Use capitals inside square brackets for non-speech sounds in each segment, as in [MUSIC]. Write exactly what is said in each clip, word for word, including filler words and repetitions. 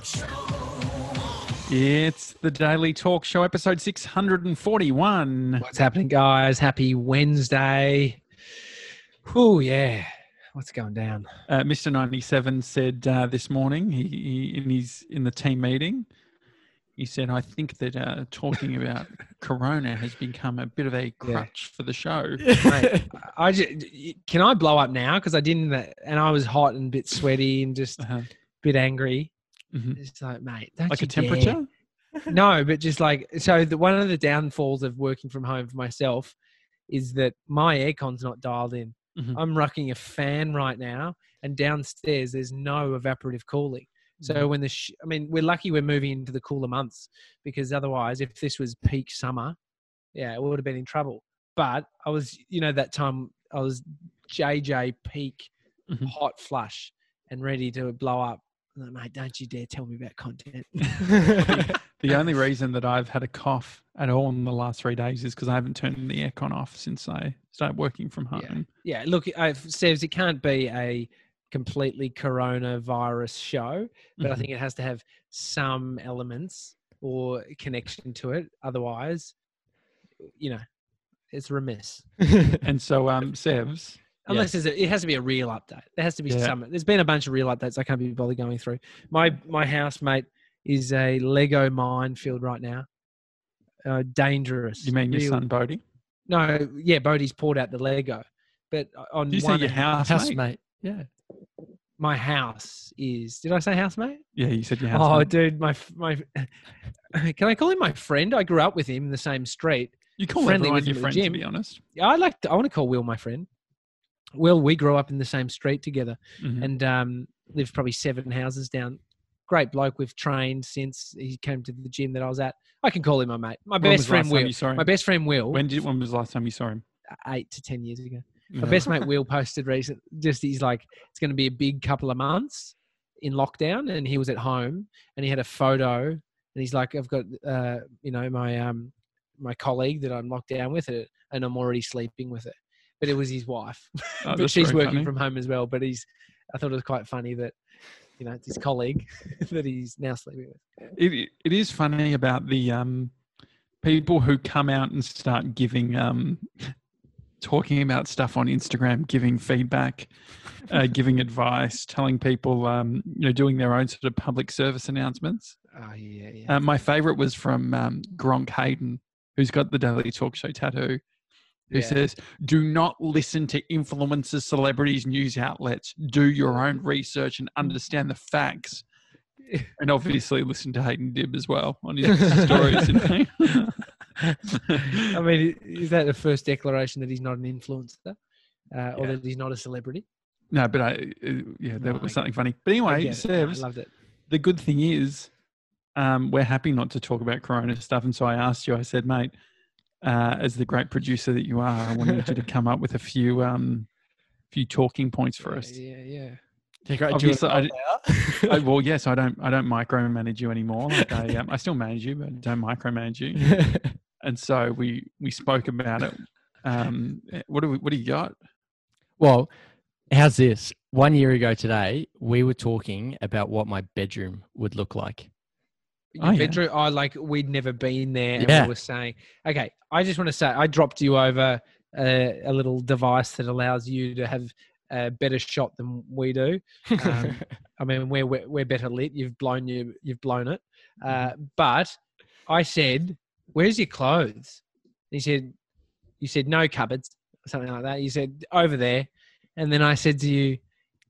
Talk Show. It's the Daily Talk Show, episode six forty-one. What's happening, guys? Happy Wednesday. Oh, yeah. What's going down? Uh, Mister ninety-seven said uh, this morning, he, he in his in the team meeting, he said, I think that uh, talking about Corona has become a bit of a crutch yeah. for the show. Mate, I just, can I blow up now? Because I didn't, and I was hot and a bit sweaty and just uh-huh. a bit angry. Mm-hmm. It's like, mate, don't like you a temperature? Dare. No, but just like, so the, one of the downfalls of working from home for myself is that my aircon's not dialed in. Mm-hmm. I'm rucking a fan right now, and downstairs there's no evaporative cooling. So when the, sh- I mean, we're lucky we're moving into the cooler months, because otherwise if this was peak summer, yeah, we would have been in trouble. But I was, you know, that time I was J J peak mm-hmm. hot flush and ready to blow up. Like, mate, don't you dare tell me about content. The only reason that I've had a cough at all in the last three days is because I haven't turned the aircon off since I started working from home. Yeah, yeah. Look, I've said it can't be a completely coronavirus show, but mm-hmm. I think it has to have some elements or connection to it. Otherwise, you know, it's remiss. And so, um, Sevs, unless yeah. there's a, it has to be a real update. There has to be yeah. some. There's been a bunch of real updates I can't be bothered going through. My my housemate is a Lego minefield right now. Uh, dangerous. You mean real, your son Bodie? No, yeah, Bodie's poured out the Lego, but on Did you one say your house, housemate, mate? Yeah. My house is, did I say housemate? Yeah, you said your housemate. Oh, dude, my, my, can I call him my friend? I grew up with him in the same street. You call Friendly everyone your friend, to be honest. Yeah, I like, to, I want to call Will my friend. Will, we grew up in the same street together mm-hmm. and um, lived probably seven houses down. Great bloke, we've trained since he came to the gym that I was at. I can call him my mate. My when best friend, Will. My best friend, Will. When, did, when was the last time you saw him? Eight to ten years ago. My best mate Will posted recent. Just he's like, it's going to be a big couple of months in lockdown, and he was at home, and he had a photo, and he's like, I've got, uh, you know, my um, my colleague that I'm locked down with, it, and I'm already sleeping with it. But it was his wife, oh, but she's working funny. From home as well. But he's, I thought it was quite funny that, you know, it's his colleague that he's now sleeping with. It it is funny about the um, people who come out and start giving um. talking about stuff on Instagram, giving feedback, uh, giving advice, telling people, um, you know, doing their own sort of public service announcements. Oh, yeah, yeah. Uh, my favorite was from um, Gronk Hayden, who's got the Daily Talk Show tattoo, who yeah. says, do not listen to influencers, celebrities, news outlets. Do your own research and understand the facts. And obviously listen to Hayden Dib as well on his stories. didn't he? [LAUGHS] I mean, is that the first declaration that he's not an influencer uh, or yeah. that he's not a celebrity? No, but I, yeah, there oh, was something funny. But anyway, I, Sebs, I loved it. The good thing is um, we're happy not to talk about Corona stuff. And so I asked you, I said, mate, uh, as the great producer that you are, I wanted you to come up with a few, um, few talking points for yeah, us. Yeah, yeah. Obviously, I, I, well, yes, I don't, I don't micromanage you anymore. Like I, um, I still manage you, but I don't micromanage you. And so we, we spoke about it. Um, what do we, what do you got? Well, how's this? One year ago today, we were talking about what my bedroom would look like. Your oh, bedroom? Yeah. Oh, like we'd never been there. And yeah. we were saying, okay, I just want to say, I dropped you over a, a little device that allows you to have a better shot than we do. Um, I mean, we're, we're, we're better lit. You've blown you, you've blown it. Uh, but I said, where's your clothes? And he said, you said, no cupboards, or something like that. You said, over there. And then I said to you,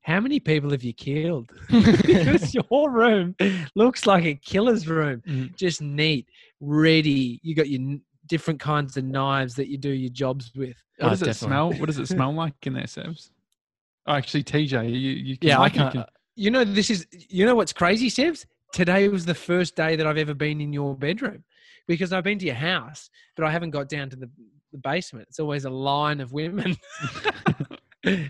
how many people have you killed? Because your room looks like a killer's room. Mm. Just neat, ready. You got your different kinds of knives that you do your jobs with. What oh, does definitely. it smell? What does it smell like in there, Sebs? Oh, actually, T J, you, you can, yeah, I can't. You, can... you know, this is, you know what's crazy, Sebs? Today was the first day that I've ever been in your bedroom, because I've been to your house, but I haven't got down to the, the basement. It's always a line of women.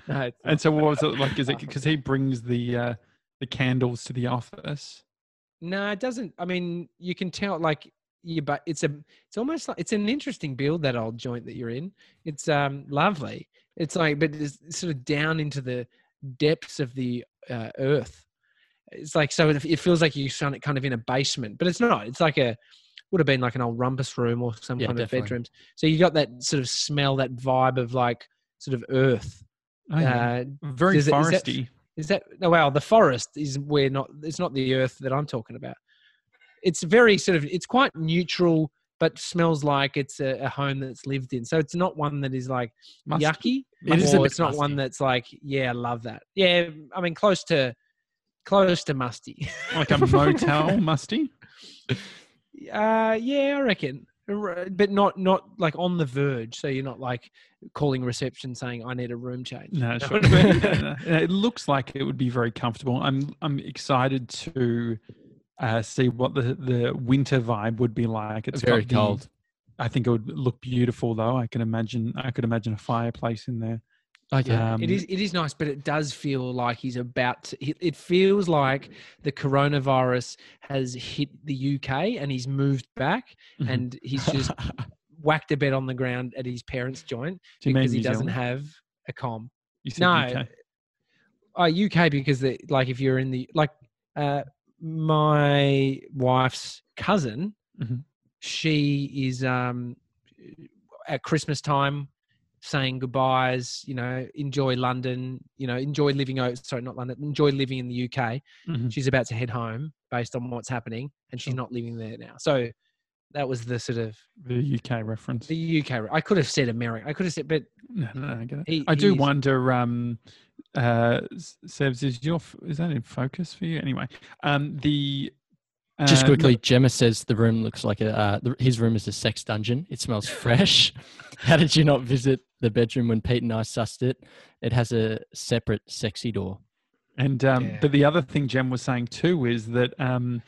No, and so what was it like? Is it because he brings the, uh, the candles to the office? No, it doesn't. I mean, you can tell like you, but it's a, it's almost like it's an interesting build, that old joint that you're in. It's um lovely. It's like, but it's sort of down into the depths of the uh, earth. it's like, so it feels like you found it kind of in a basement, but it's not. It's like a, would have been like an old rumpus room or some yeah, kind definitely. of bedrooms. So you got that sort of smell, that vibe of like sort of earth. Oh, yeah. uh, Very is foresty. It, is that, is that, oh, wow, the forest is where not, it's not the earth that I'm talking about. It's very sort of, it's quite neutral, but smells like it's a, a home that's lived in. So it's not one that is like musty. yucky. It or is it's not musty. One that's like, yeah, I love that. Yeah. I mean, close to, close to musty. Like a motel musty? Uh, yeah, I reckon, but not, not like on the verge. So you're not like calling reception saying I need a room change. No, sure. It looks like it would be very comfortable. I'm, I'm excited to uh, see what the, the winter vibe would be like. It's very cold. I think it would look beautiful though. I can imagine, I could imagine a fireplace in there. Okay. Um, it is, it is nice, but it does feel like he's about to, it feels like the coronavirus has hit the U K and he's moved back and he's just whacked a bed on the ground at his parents' joint because he New doesn't Zealand? have a comm. You said no, U K. Uh, U K because the, like if you're in the, like uh, my wife's cousin, mm-hmm. she is um, at Christmas time, saying goodbyes, you know, enjoy London, you know, enjoy living, oh, sorry, not London, enjoy living in the U K. Mm-hmm. She's about to head home based on what's happening and she's not living there now. So that was the sort of... The U K reference. The U K. I could have said America. I could have said, but... No, no, I get it. He, I do wonder, um, uh, Sebs, is your, is that in focus for you? Anyway, um, the... Uh, Just quickly, Gemma says the room looks like a, uh, the, his room is a sex dungeon. It smells fresh. How did you not visit the bedroom when Pete and I sussed it? It has a separate sexy door. And, um, yeah. but the other thing Gem was saying too, is that, um,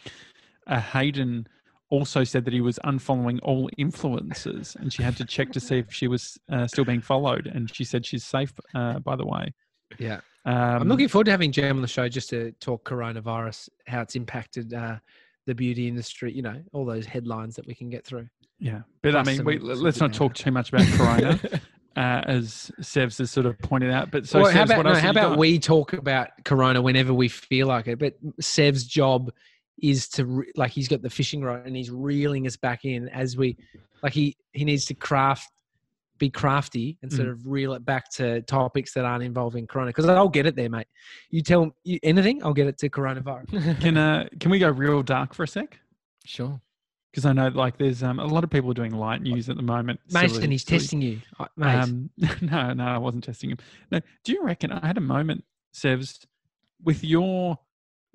uh, Hayden also said that he was unfollowing all influencers and she had to check to see if she was uh, still being followed. And she said she's safe, uh, by the way. Yeah. Um, I'm looking forward to having Gem on the show just to talk coronavirus, how it's impacted, uh, the beauty industry, you know, all those headlines that we can get through. Yeah. But Plus I mean, some, we, let's not talk too much about Corona, uh, as Sevs has sort of pointed out. But so well, Sevs, how about, what else no, how about we talk about Corona whenever we feel like it? But Sevs' job is to, re- like, he's got the fishing rod and he's reeling us back in as we, like, he, he needs to craft, be crafty and sort mm. of reel it back to topics that aren't involving Corona. Cause I'll get it there, mate. You tell me anything, I'll get it to coronavirus. Can, uh, can we go real dark for a sec? Sure. Cause I know like there's um, a lot of people are doing light news at the moment. Mason, silly, he's silly. testing you. Mate. Um, no, no, I wasn't testing him. No. Do you reckon I had a moment, Sevs, with your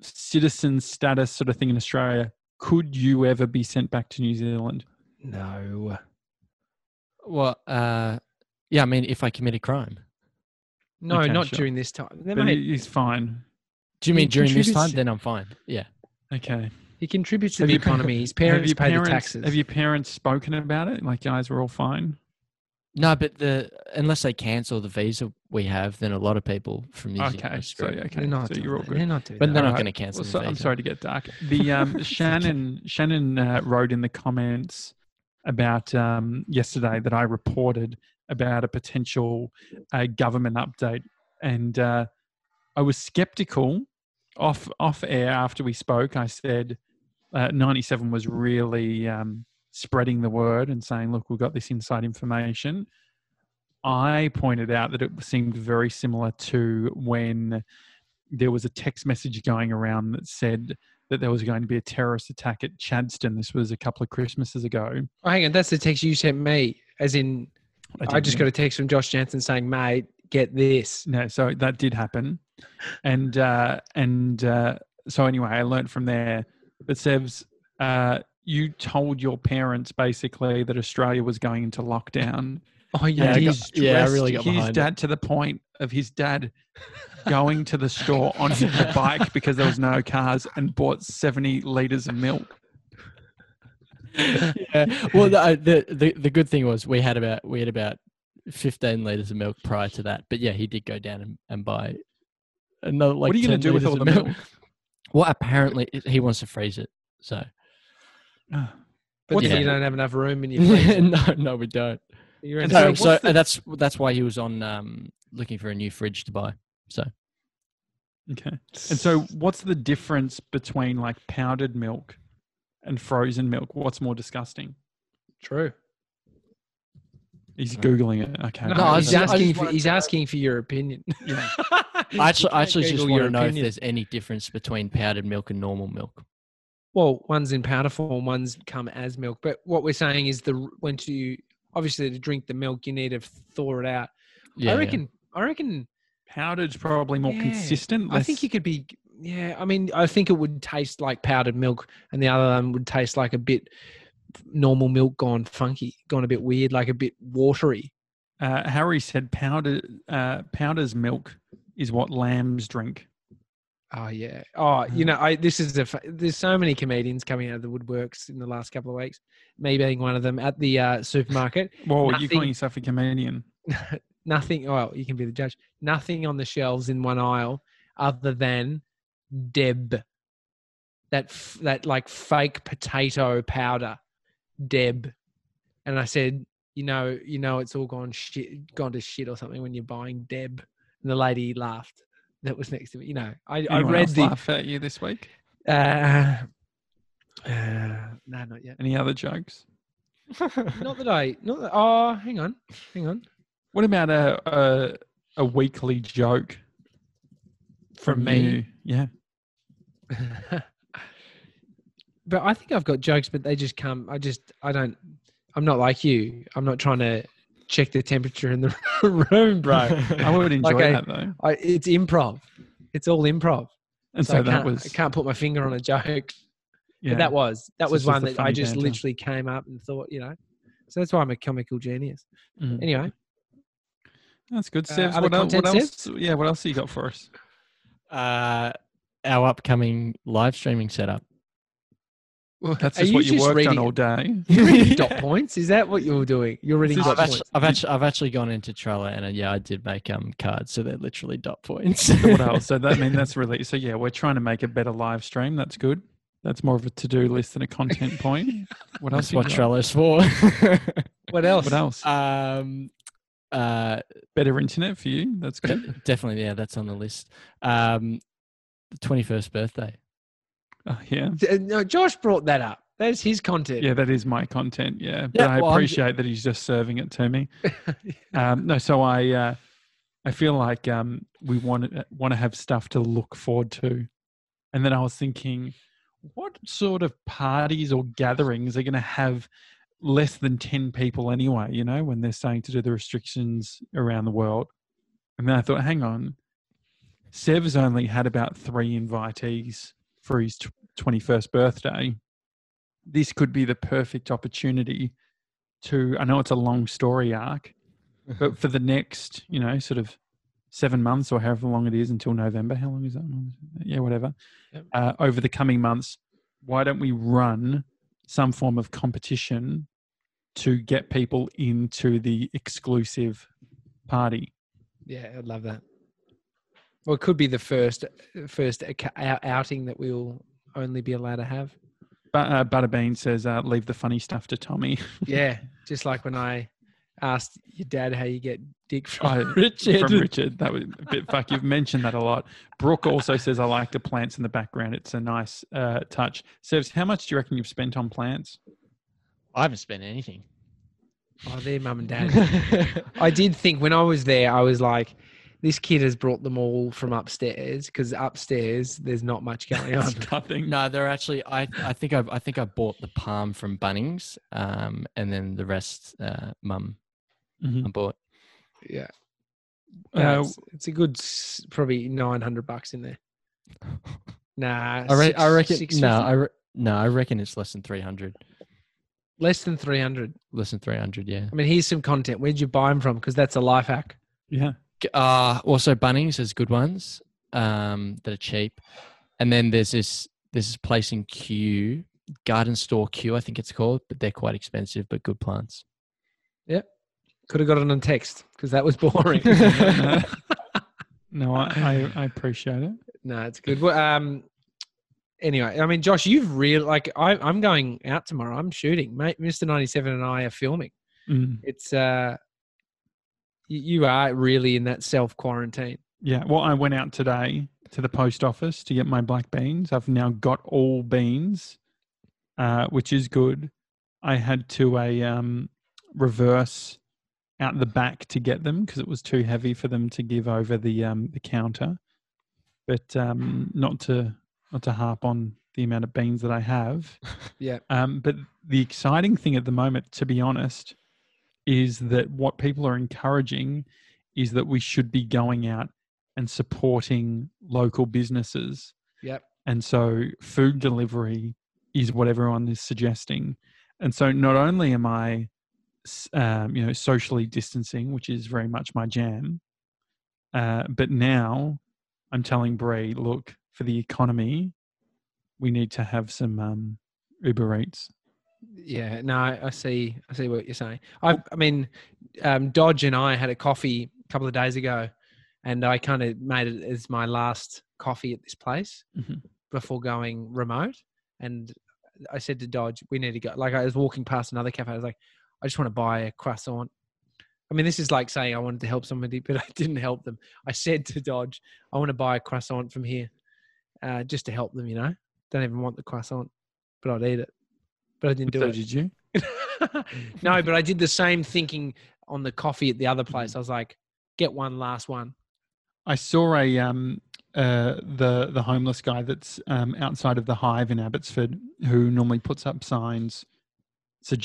citizen status sort of thing in Australia, could you ever be sent back to New Zealand? No. Well, uh, yeah, I mean, if I commit a crime. No, okay, not sure. during this time. But mate, he's fine. Do you mean he during this time? Then I'm fine. Yeah. Okay. He contributes to have the economy. His parents pay parents, the taxes. Have your parents spoken about it? Like, guys, we're all fine? No, but the unless they cancel the visa we have, then a lot of people from New Zealand. Okay, so, okay. They're not so you're all good. They're not doing but that. They're not right. going to cancel well, so, the visa. I'm sorry to get dark. The um, Shannon, Shannon uh, wrote in the comments... about um, yesterday that I reported about a potential uh, government update. And uh, I was skeptical off off air after we spoke. I said uh, ninety-seven was really um, spreading the word and saying, look, we've got this inside information. I pointed out that it seemed very similar to when there was a text message going around that said that there was going to be a terrorist attack at Chadston. This was a couple of Christmases ago. Oh, hang on. That's the text you sent me, as in I, I just know. got a text from Josh Janssen saying, mate, get this. No, so that did happen. And uh, and uh, so anyway, I learned from there. But Sevs, uh, you told your parents basically that Australia was going into lockdown. Oh, yeah. I got, yeah, I really got behind his dad it. To the point of his dad going to the store on his bike because there was no cars and bought seventy litres of milk. Yeah. Well, the, the the good thing was we had about we had about fifteen litres of milk prior to that. But yeah, he did go down and, and buy another like What are you going to do with all the milk? milk? Well, apparently he wants to freeze it. So. Oh. But yeah. You don't have enough room in your freezer. no, no, we don't. And so, so the, that's that's why he was on um, looking for a new fridge to buy. So, Okay. And so what's the difference between like powdered milk and frozen milk? What's more disgusting? True. He's Googling it. Okay. No, no he's, asking for, he's asking for your opinion. Yeah. I actually, I actually just want to know opinion. if there's any difference between powdered milk and normal milk. Well, one's in powder form, one's come as milk. But what we're saying is the when to obviously to drink the milk, you need to thaw it out. Yeah, I reckon. Yeah. I reckon powdered's probably more yeah, consistent. Less... I think you could be. Yeah, I mean, I think it would taste like powdered milk, and the other one would taste like a bit normal milk gone funky, gone a bit weird, like a bit watery. Uh, Harry said powder uh, powder's milk is what lambs drink. Oh yeah. Oh, you know, I, this is a, there's so many comedians coming out of the woodworks in the last couple of weeks, me being one of them at the uh, supermarket. Whoa, you're calling yourself a comedian. Nothing. Well, you can be the judge. Nothing on the shelves in one aisle other than Deb. That, that like fake potato powder, Deb. And I said, you know, you know, it's all gone shit, gone to shit or something when you're buying Deb. And the lady laughed. That was next to me. You know, I, I read else the laugh at you this week. Uh, uh, no, not yet. Any other jokes? Not that I. Not that, oh, hang on, hang on. What about a a, a weekly joke from, from me? You? Yeah. But I think I've got jokes, but they just come. I just. I don't. I'm not like you. I'm not trying to check the temperature in the room, bro. I would enjoy like I, that though. I, it's improv. It's all improv. And so, so that I was... I can't put my finger on a joke. Yeah. But that was, that so was one that I just banter. literally came up and thought, you know. So that's why I'm a comical genius. Mm. Anyway. That's good. Sevs, uh, what, else, what else? Yeah, what else have you got for us? Uh, our upcoming live streaming setup. Well, that's just you what you just worked reading, on all day. Reading dot points? Is that what you're doing? You're reading dot I've points. Actually, I've, actually, I've actually gone into Trello and yeah, I did make um cards, so they're literally dot points. What else? So that I mean that's really so yeah, we're trying to make a better live stream. That's good. That's more of a to-do list than a content point. What else? That's what Trello's for. What else? What else? Um, uh, better internet for you. That's good. Definitely, yeah, that's on the list. Um, the twenty-first birthday. Oh, yeah. No, Josh brought that up. That's his content. Yeah, that is my content. Yeah. But yeah, I well, appreciate I'm... that he's just serving it to me. um, no, so I uh, I feel like um, we want want to have stuff to look forward to. And then I was thinking, what sort of parties or gatherings are going to have less than ten people anyway, you know, when they're starting to do the restrictions around the world? And then I thought, hang on, Sev's only had about three invitees for his twenty-first birthday. This could be the perfect opportunity to, I know it's a long story arc, but for the next, you know, sort of seven months or however long it is until November, how long is that? Yeah, whatever. Yep. Uh, over the coming months, why don't we run some form of competition to get people into the exclusive party? Yeah, I'd love that. Well, it could be the first first outing that we'll only be allowed to have. But, uh, Butterbean says, uh, leave the funny stuff to Tommy. Yeah, just like when I asked your dad how you get dick from oh, Richard. From Richard. That was a bit fuck. You've mentioned that a lot. Brooke also says, I like the plants in the background. It's a nice uh, touch. Sevs, how much do you reckon you've spent on plants? I haven't spent anything. Oh, they're mum and dad. I did think when I was there, I was like, this kid has brought them all from upstairs because upstairs there's not much going on. Nothing. No, they're actually. I I think I I think I bought the palm from Bunnings, um, and then the rest, uh, mum, mm-hmm. I bought. Yeah, uh, it's, it's a good probably nine hundred bucks in there. Nah, I, re- six, I reckon. six fifty. No, I re- no, I reckon it's less than three hundred. Less than three hundred. Less than three hundred. Yeah. I mean, here's some content. Where'd you buy them from? Because that's a life hack. Yeah. Uh, also Bunnings has good ones um, that are cheap. And then there's this, there's this place in Kew, Garden Store Kew, I think it's called, but they're quite expensive, but good plants. Yep. Could have got it on text because that was boring. No, I, I, I appreciate it. No, it's good. Well, um, anyway, I mean, Josh, you've really, like, I, I'm going out tomorrow. I'm shooting. Mate, Mister ninety-seven and I are filming. Mm. It's, uh, you are really in that self quarantine. Yeah. Well, I went out today to the post office to get my black beans. I've now got all beans, uh, which is good. I had to a um, reverse out the back to get them because it was too heavy for them to give over the um, the counter. But um, not to not to harp on the amount of beans that I have. Yeah. Um, but the exciting thing at the moment, to be honest, is that what people are encouraging is that we should be going out and supporting local businesses. Yep. And so food delivery is what everyone is suggesting. And so not only am I, um, you know, socially distancing, which is very much my jam, uh, but now I'm telling Bree, look, for the economy, we need to have some um, Uber Eats. Yeah, no, I see. I see what you're saying. I, I mean, um, Dodge and I had a coffee a couple of days ago, and I kind of made it as my last coffee at this place mm-hmm. before going remote. And I said to Dodge, "We need to go." Like I was walking past another cafe, I was like, "I just want to buy a croissant." I mean, this is like saying I wanted to help somebody, but I didn't help them. I said to Dodge, "I want to buy a croissant from here, uh, just to help them." You know, don't even want the croissant, but I'd eat it. But I didn't do so it. Did you? No, but I did the same thinking on the coffee at the other place. I was like, get one last one. I saw a um uh the the homeless guy that's um outside of the Hive in Abbotsford who normally puts up signs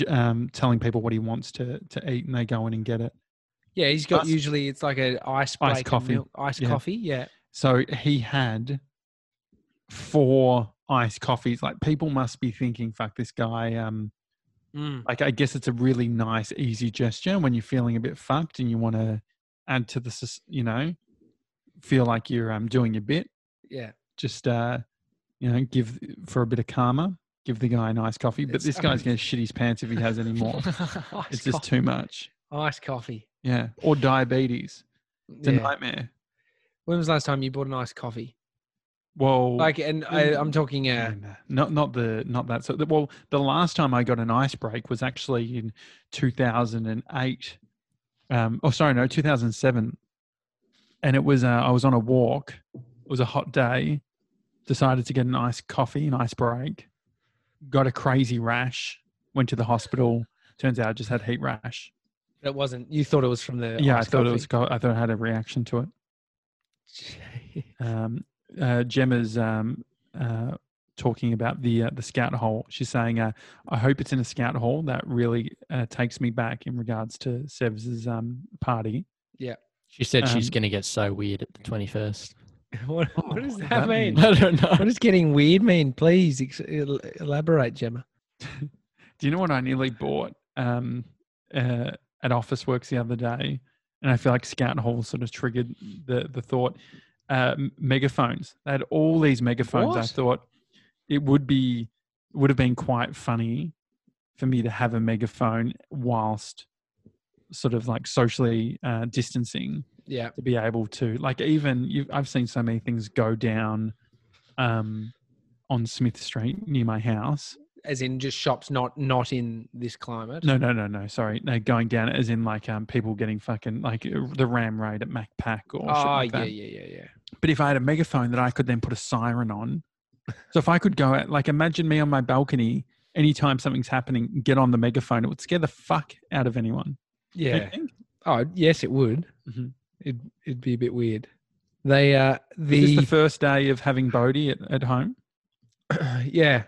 um telling people what he wants to to eat, and they go in and get it. Yeah, he's got ice, usually it's like a ice break ice coffee, milk, ice yeah. coffee. Yeah. So he had four iced coffees. Like, people must be thinking, fuck this guy. Um, mm. Like, I guess it's a really nice, easy gesture when you're feeling a bit fucked and you want to add to the, you know, feel like you're um, doing your bit. Yeah. Just, uh, you know, give for a bit of karma, give the guy an iced coffee. But it's, this guy's I mean, going to shit his pants if he has any more. It's just coffee. Too much. Iced coffee. Yeah. Or diabetes. It's yeah. a nightmare. When was the last time you bought an iced coffee? Well, like, and I, I'm talking, uh, not, not the, not that. So the, well, the last time I got an ice break was actually in two thousand eight. Um, oh, sorry, no, two thousand seven. And it was, uh, I was on a walk. It was a hot day, decided to get an iced coffee, an ice break, got a crazy rash, went to the hospital. Turns out I just had heat rash. It wasn't, you thought it was from the, yeah, I thought coffee. It was, I thought I had a reaction to it. Jeez. Um, Uh, Gemma's um, uh, talking about the uh, the scout hole. She's saying, uh, I hope it's in a scout hole. That really uh, takes me back in regards to Sev's um, party. Yeah. She said um, she's going to get so weird at the twenty-first. What, what does that, that mean? mean? I don't know. What does getting weird mean? Please ex- elaborate, Gemma. Do you know what I nearly bought um, uh, at Officeworks the other day? And I feel like scout hole sort of triggered the the thought. Uh, megaphones. They had all these megaphones. What? I thought it would be would have been quite funny for me to have a megaphone whilst sort of like socially uh, distancing. Yeah. To be able to like even you've, I've seen so many things go down um, on Smith Street near my house. As in just shops not not in this climate? No, no, no, no. Sorry. No, going down as in like um people getting fucking like the ram raid at Macpac or oh, shit like that. Oh, yeah, yeah, yeah, yeah. But if I had a megaphone that I could then put a siren on. So if I could go out, like imagine me on my balcony, anytime something's happening, get on the megaphone. It would scare the fuck out of anyone. Yeah. Oh, yes, it would. Mm-hmm. It, it'd be a bit weird. They uh, the... Is this the first day of having Bodhi at, at home? Yeah.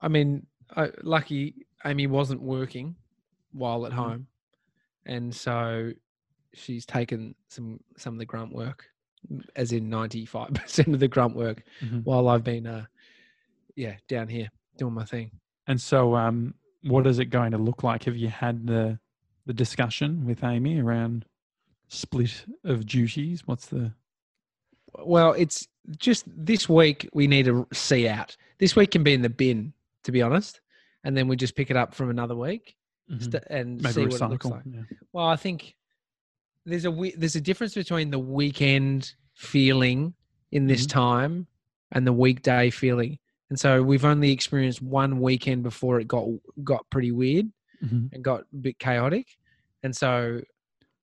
I mean, I, lucky Amy wasn't working while at home. And so she's taken some, some of the grunt work, as in ninety-five percent of the grunt work mm-hmm. while I've been, uh, yeah, down here doing my thing. And so um, what is it going to look like? Have you had the, the discussion with Amy around split of duties? What's the... Well, it's just this week we need to see out. This week can be in the bin, to be honest, and then we just pick it up from another week mm-hmm. st- and Maybe see recycle. What it looks like. Yeah. Well, I think there's a we- there's a difference between the weekend feeling in this mm-hmm. time and the weekday feeling, and so we've only experienced one weekend before it got got pretty weird mm-hmm. and got a bit chaotic, and so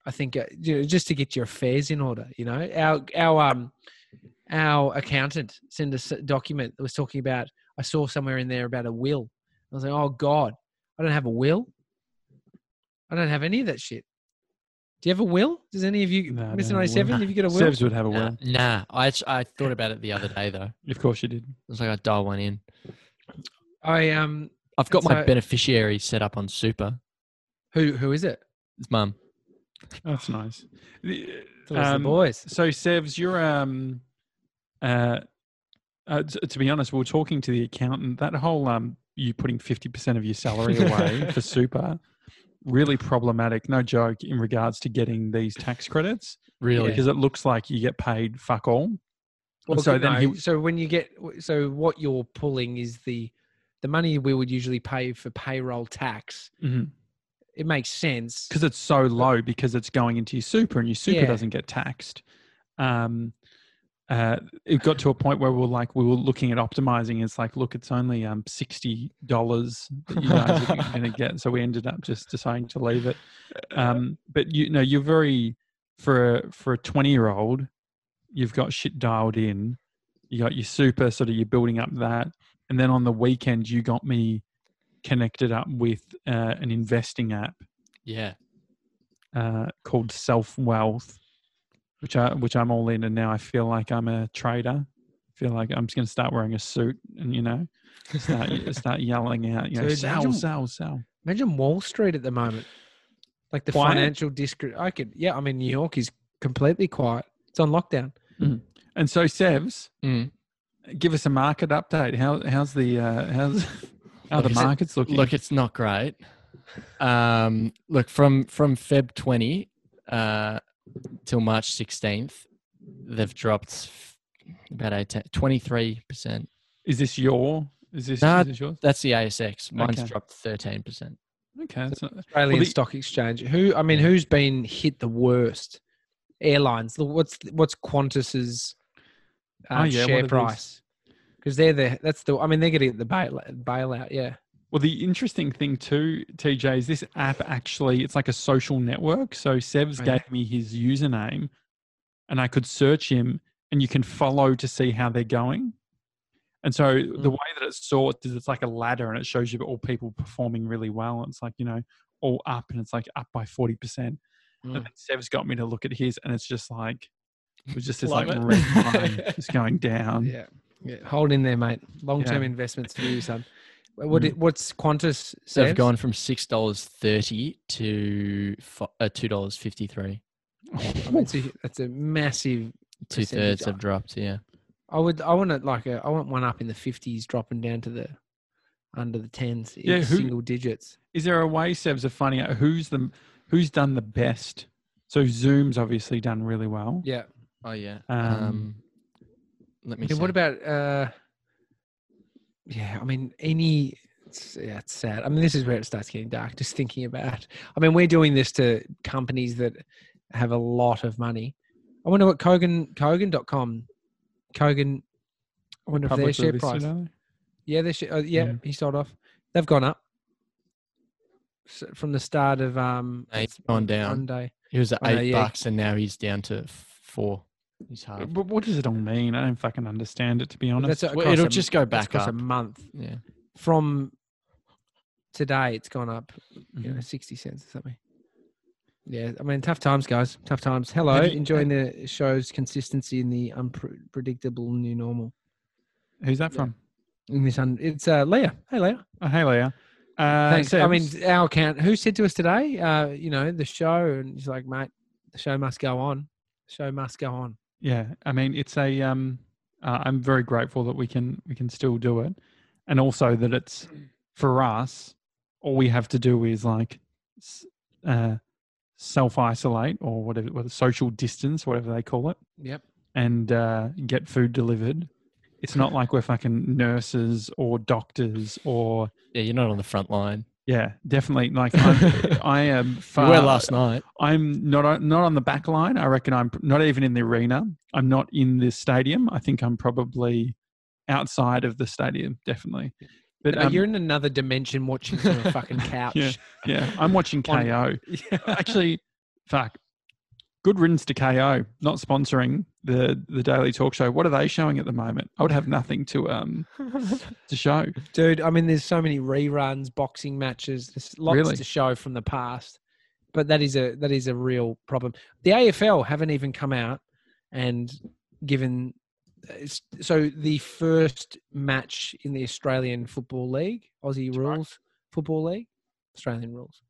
I think uh, you know, just to get your affairs in order, you know, our our um our accountant send us a document that was talking about, I saw somewhere in there about a will. I was like, oh God, I don't have a will. I don't have any of that shit. Do you have a will? Does any of you, no, Mister ninety-seven, have, have you got a will? Sevs would have a nah, will. Nah, I, I thought about it the other day though. Of course you did. It's like I dial one in. I um, I've got my so, beneficiary set up on Super. Who who is it? It's Mum. That's nice. The, um, the boys. So Sevs, you're um, uh, uh, to be honest, we were talking to the accountant. That whole um, you putting fifty percent of your salary away for Super. Really problematic, no joke, in regards to getting these tax credits. Really? Because it looks like you get paid fuck all. Well, so then, no. he, so when you get, so what you're pulling is the the money we would usually pay for payroll tax. Mm-hmm. It makes sense because it's so low, because it's going into your super, and your super yeah. doesn't get taxed. Um, uh, it got to a point where we were like, we were looking at optimizing. It's like, look, it's only um sixty dollars that you guys are going to get. So we ended up just deciding to leave it. Um, but you know, you're very for a, for a twenty year old. You've got shit dialed in. You got your super, sort of you're building up that. And then on the weekend, you got me connected up with uh, an investing app. Yeah. Uh, called SelfWealth, which, I, which I'm all in. And now I feel like I'm a trader. I feel like I'm just going to start wearing a suit and, you know, start, start yelling out, you know, Dude, sell, imagine, sell, sell. Imagine Wall Street at the moment. Like the quiet. financial discre- I could, yeah, I mean, New York is completely quiet. It's on lockdown. Mm. And so, Sevs, mm. give us a market update. How how's the uh, how's how look, the markets it, looking? Look, it's not great. Um, look, from from February twentieth uh, till March sixteenth, they've dropped about eighteen, twenty-three percent. Is this your? Is this, no, is this yours? That's the A S X. Mine's okay. dropped thirteen percent. Okay, so not, Australian well, the, Stock Exchange. Who? I mean, who's been hit the worst? Airlines. What's what's Qantas's uh, oh, yeah, share price? Because they're the that's the I mean they're going to get the bail bailout. Yeah. Well, the interesting thing too, T J, is this app actually it's like a social network. So Sevs oh, yeah. gave me his username, and I could search him, and you can follow to see how they're going. And so mm. the way that it's sorted is it's like a ladder, and it shows you all people performing really well. It's like you know all up, and it's like up by forty percent. Mm. And then Sev's got me to look at his, and it's just like it was just this Love like it. red line just going down. Yeah, yeah. Hold in there, mate. Long term yeah. investments for you, son. What mm. it, what's Qantas? Sev's? They've gone from six dollars thirty to uh, two dollars fifty three. I mean, that's, that's a massive two thirds have dropped. Yeah, I would. I want it like a. I want one up in the fifties, dropping down to the under the tens yeah, in who, single digits. Is there a way, Sevs, of finding out who's the Who's done the best? So Zoom's obviously done really well. Yeah. Oh yeah. Um, um, let me. Yeah, what about? Uh, yeah, I mean, any. It's, yeah, it's sad. I mean, this is where it starts getting dark. Just thinking about. I mean, we're doing this to companies that have a lot of money. I wonder what Kogan Kogan dot com Kogan. I wonder if their share price. Today? Yeah, their share. Uh, yeah, yeah, he sold off. They've gone up. So from the start of um, it's gone down. Monday. He was at eight oh, yeah. bucks, and now he's down to four. He's hard. But what does it all mean? I don't fucking understand it, to be honest. That's, well, it'll a, just go back up a month. Yeah. From today, it's gone up, mm-hmm. you know, sixty cents or something. Yeah, I mean, tough times, guys. Tough times. Hello, you, enjoying have, the show's consistency in the unpredictable new normal. Who's that yeah. from? In this un- it's uh, Leah. Hey, Leah. Oh, hey, Leah. Uh, Thanks. So I mean, our account, who said to us today, uh, you know, the show, and he's like, mate, the show must go on. The show must go on. Yeah. I mean, it's a, um, uh, I'm very grateful that we can, we can still do it. And also that it's for us, all we have to do is like, uh, self-isolate or whatever, whatever, social distance, whatever they call it. Yep. And, uh, get food delivered. It's not like we're fucking nurses or doctors or... Yeah, you're not on the front line. Yeah, definitely. Like, I'm, I am far... You were last night. I'm not, not on the back line. I reckon I'm not even in the arena. I'm not in the stadium. I think I'm probably outside of the stadium, definitely. But no, um, you're in another dimension watching from a fucking couch. Yeah, yeah. I'm watching K O. On, yeah. Actually, fuck. Good riddance to K O, not sponsoring the, the Daily Talk Show. What are they showing at the moment? I would have nothing to um to show. Dude, I mean, there's so many reruns, boxing matches. There's lots really? to show from the past. But that is a that is a real problem. The A F L haven't even come out and given... So the first match in the Australian Football League, Aussie That's Rules right. Football League, Australian Rules.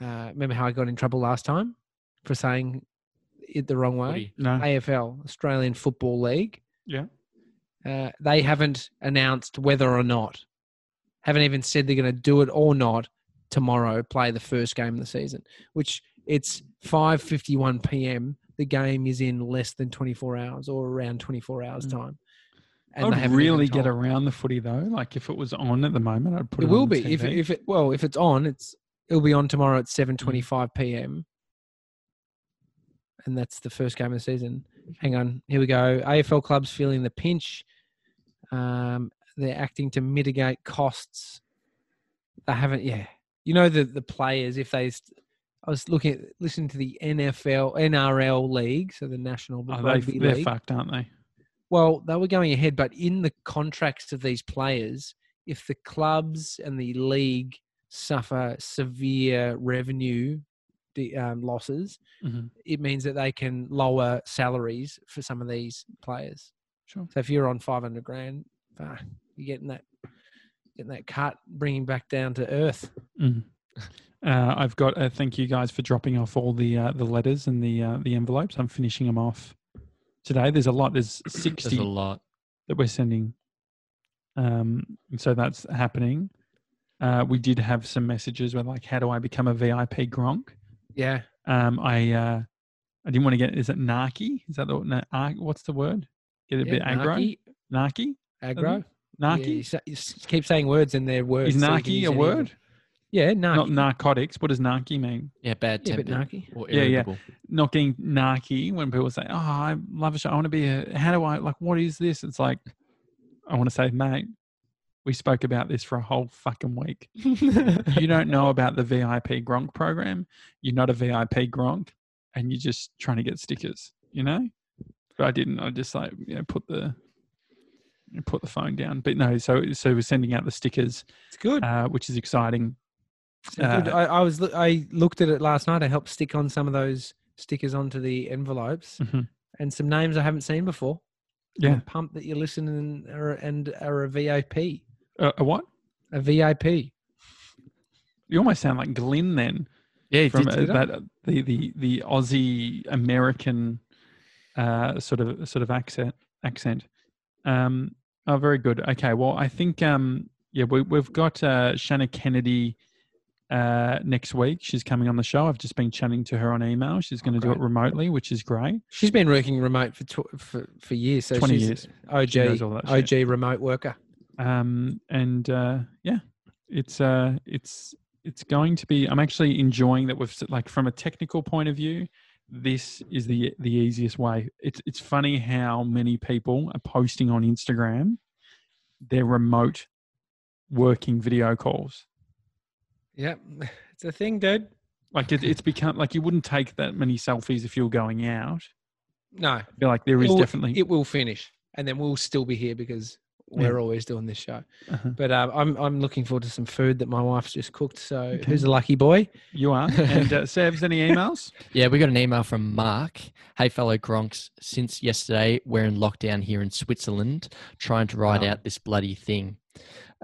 Uh, remember how I got in trouble last time? For saying it the wrong way. No. A F L, Australian Football League. Yeah. Uh, they haven't announced whether or not, haven't even said they're going to do it or not tomorrow, play the first game of the season, which it's five fifty-one p.m. The game is in less than twenty-four hours or around twenty-four hours mm. time. And I would really get around the footy though. Like if it was on at the moment, I'd put it, it will on the be. T V. If, if it, well, if it's on, it's, it'll be on tomorrow at seven twenty-five p.m. And that's the first game of the season. Hang on. Here we go. A F L clubs feeling the pinch. Um, they're acting to mitigate costs. They haven't, yeah. You know, the, the players, if they... St- I was looking at, listening to the N F L, N R L league, so the National oh, Rugby they're League. They're fucked, aren't they? Well, they were going ahead, but in the contracts of these players, if the clubs and the league suffer severe revenue The, um, losses, mm-hmm. it means that they can lower salaries for some of these players. Sure. So if you're on five hundred grand, ah, you're getting that, getting that cut, bringing back down to earth. Mm. Uh, I've got. Uh, thank you guys for dropping off all the uh, the letters and the uh, the envelopes. I'm finishing them off today. There's a lot. There's sixty. There's a lot that we're sending. Um, so that's happening. Uh, we did have some messages where like, how do I become a V I P Gronk? Yeah. Um. I. Uh, I didn't want to get. Is it narky? Is that the no, ar, what's the word? Get a yeah, bit aggro. Narky. Aggro. Narky. Yeah, you, say, you keep saying words and they're words. Is narky so a word? Anything. Yeah. Narky. Not narcotics. What does narky mean? Yeah. Bad temper. Yeah, narky. Or yeah. Yeah. Not getting narky when people say, "Oh, I love a show. I want to be a. How do I like? What is this?" It's like, I want to say, mate. We spoke about this for a whole fucking week. You don't know about the V I P Gronk program. You're not a V I P Gronk and you're just trying to get stickers, you know? But I didn't. I just like, you know, put the put the phone down. But no, so so we're sending out the stickers. It's good. Uh, which is exciting. It's uh, good. I, I was I looked at it last night. I helped stick on some of those stickers onto the envelopes mm-hmm. and some names I haven't seen before. Yeah. I'm pumped that you're listening and are, and are a V I P. Uh, a what? A V I P. You almost sound like Glyn then. Yeah, from did, did uh, that uh, the the the Aussie American uh, sort of sort of accent accent. Um, oh, very good. Okay, well, I think um, yeah, we, we've got uh, Shanna Kennedy uh, next week. She's coming on the show. I've just been chatting to her on email. She's going to oh, do it remotely, which is great. She's been working remote for tw- for, for years. So Twenty she's years. O G she O G remote worker. Um, and, uh, yeah, it's, uh, it's, it's going to be, I'm actually enjoying that we've like, from a technical point of view, this is the, the easiest way. It's, it's funny how many people are posting on Instagram their remote working video calls. Yeah. It's a thing, dude. Like it, it's become like, you wouldn't take that many selfies if you're going out. No, I feel like there is will, definitely, it will finish and then we'll still be here because we're yeah. always doing this show, uh-huh. but um, I'm I'm looking forward to some food that my wife's just cooked. So okay. Who's a lucky boy? You are. And uh, Sevs, any emails? Yeah, we got an email from Mark. Hey, fellow Gronks, since yesterday we're in lockdown here in Switzerland, trying to ride wow. out this bloody thing.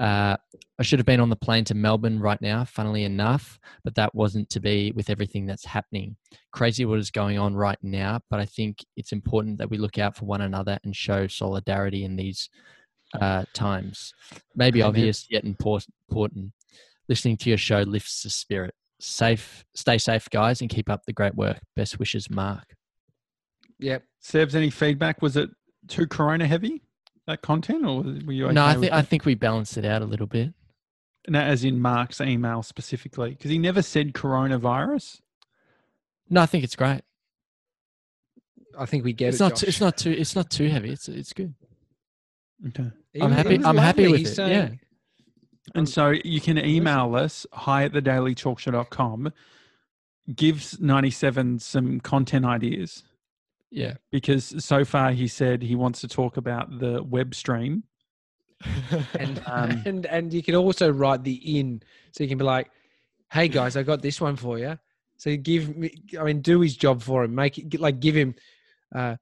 Uh, I should have been on the plane to Melbourne right now, funnily enough, but that wasn't to be with everything that's happening. Crazy what is going on right now, but I think it's important that we look out for one another and show solidarity in these uh times. Maybe obvious yet important. Listening to your show lifts the spirit. Safe stay safe guys and keep up the great work. Best wishes, Mark. Yep. Seb's, any feedback? Was it too corona heavy, that content, or were you okay? No, I think I think we balanced it out a little bit. No, as in Mark's email specifically, because he never said coronavirus. No, I think it's great. I think we get it's it. Not too, it's not too it's not too heavy. It's it's good. Okay. He, I'm happy. I'm happy with it. Saying, yeah. And so you can email us hi at the daily talk show dot com gives ninety-seven some content ideas. Yeah. Because so far he said he wants to talk about the web stream. and, um, and and you can also write the in. So you can be like, hey guys, I got this one for you. So give me, I mean, do his job for him. Make it, like, give him, uh,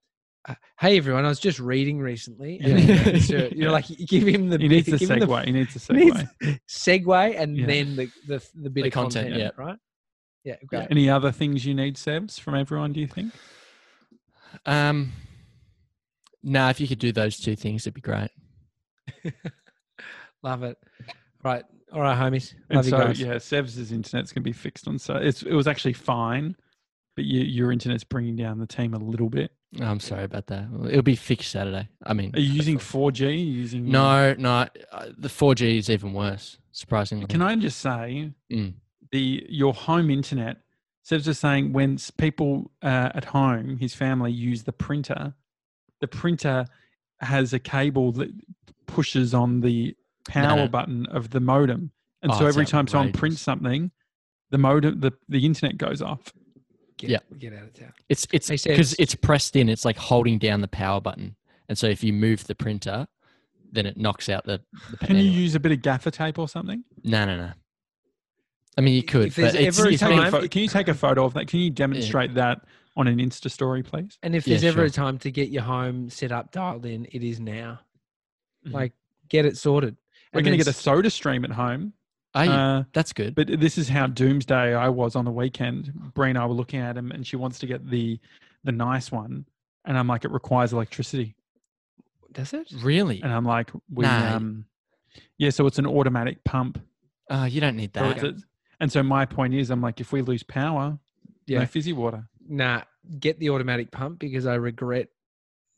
uh, hey everyone, I was just reading recently. And yeah. so, you know, like give him the... He needs the segue. The, he needs the segue. Needs segue and yeah. then the, the, the bit the of content, content yeah. right? Yeah, great. Any other things you need, Sebs, from everyone, do you think? Um, no, nah, if you could do those two things, it'd be great. Love it. Right. All right, homies. Love and you so, guys. Yeah, Sev's internet's going to be fixed on. So it's, it was actually fine, but you, your internet's bringing down the team a little bit. Oh, I'm sorry about that. It'll be fixed Saturday. I mean, are you using four G? Are you using no, no. The four G is even worse, surprisingly. Can I just say mm. the your home internet? Sev's just saying when people uh, at home, his family use the printer, the printer has a cable that pushes on the power no. button of the modem, and oh, so every time outrageous. someone prints something, the modem, the, the internet goes off. Get, yeah, get out of town. It's it's because it's pressed in. It's like holding down the power button, and so if you move the printer, then it knocks out the. the Can you use a bit of gaffer tape or something? No, no, no. I mean, you could. If but it's, ever a time, pho- can you take a photo of that? Can you demonstrate yeah. that on an Insta story, please? And if there's yeah, ever sure. a time to get your home set up, dialed in, it is now. Mm-hmm. Like, get it sorted. We're going to get a soda stream at home. Uh, that's good. But this is how doomsday I was on the weekend. Bree and I were looking at him, and she wants to get the the nice one, and I'm like, it requires electricity. Does it really? And I'm like, we nah. um, yeah. So it's an automatic pump. Oh, uh, you don't need that. So And so my point is, I'm like, if we lose power, yeah. no fizzy water. Nah, get the automatic pump because I regret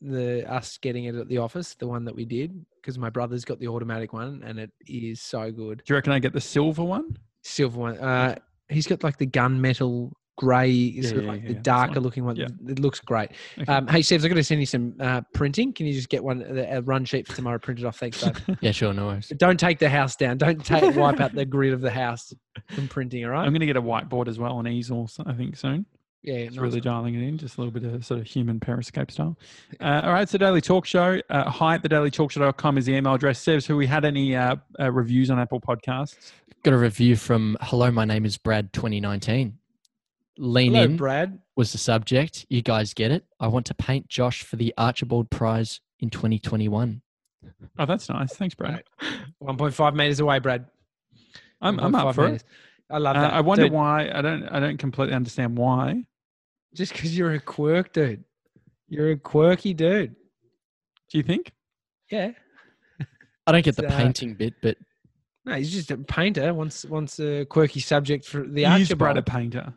the us getting it at the office, the one that we did, because my brother's got the automatic one and it is so good. Do you reckon I get the silver one? Silver one. Uh, he's got like the gunmetal grey, yeah, sort of like yeah, the yeah. darker That's looking one. Yeah. It looks great. Okay. Um, hey, Sebs, I've got to send you some uh, printing. Can you just get one, a run sheet for tomorrow printed off? Thanks, bud. Yeah, sure. No worries. But don't take the house down. Don't take, wipe out the grid of the house from printing, all right? I'm going to get a whiteboard as well, an easel, I think, soon. Yeah, it's nice. Really dialing it in, just a little bit of sort of human Periscope style. Uh, all right, it's the Daily Talk Show. Uh, hi at the daily talk show dot com is the email address. Sebs, who we had any uh, uh, reviews on Apple Podcasts? Got a review from Hello, my name is Brad twenty nineteen. Lean Hello, in Brad. Was the subject. You guys get it. I want to paint Josh for the Archibald Prize in twenty twenty-one. Oh, that's nice. Thanks, Brad. one point five meters away, Brad. I'm, I'm up for meters. it. I love that. Uh, I wonder dude. why. I don't. I don't completely understand why. Just because you're a quirk, dude. You're a quirky dude. Do you think? Yeah. I don't get the uh, painting bit, but... No, he's just a painter. Once once a quirky subject for the Archibald. He's Brad a painter.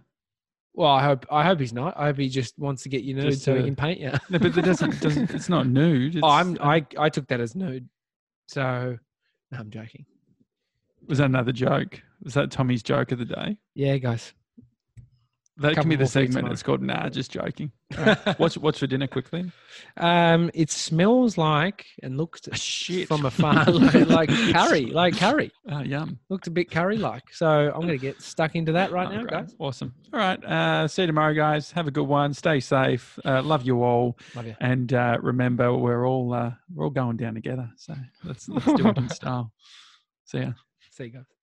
Well, I hope I hope he's not. I hope he just wants to get you nude just so to... he can paint you. No, but it doesn't, doesn't, it's not nude. It's, oh, I'm, I, I took that as nude. So, no, I'm joking. Was that another joke? Was that Tommy's joke of the day? Yeah, guys. That can be the segment. It's called "Nah, just joking." Right. What's what's for dinner quickly? Um, it smells like and looked oh, shit from afar like, like curry, like curry. Oh, yum! Looked a bit curry-like. So I'm going to get stuck into that right oh, now, great. guys. Awesome. All right. Uh, see you tomorrow, guys. Have a good one. Stay safe. Uh, love you all. Love you. And uh, remember, we're all uh, we're all going down together. So let's let's do it in style. See ya. See you guys.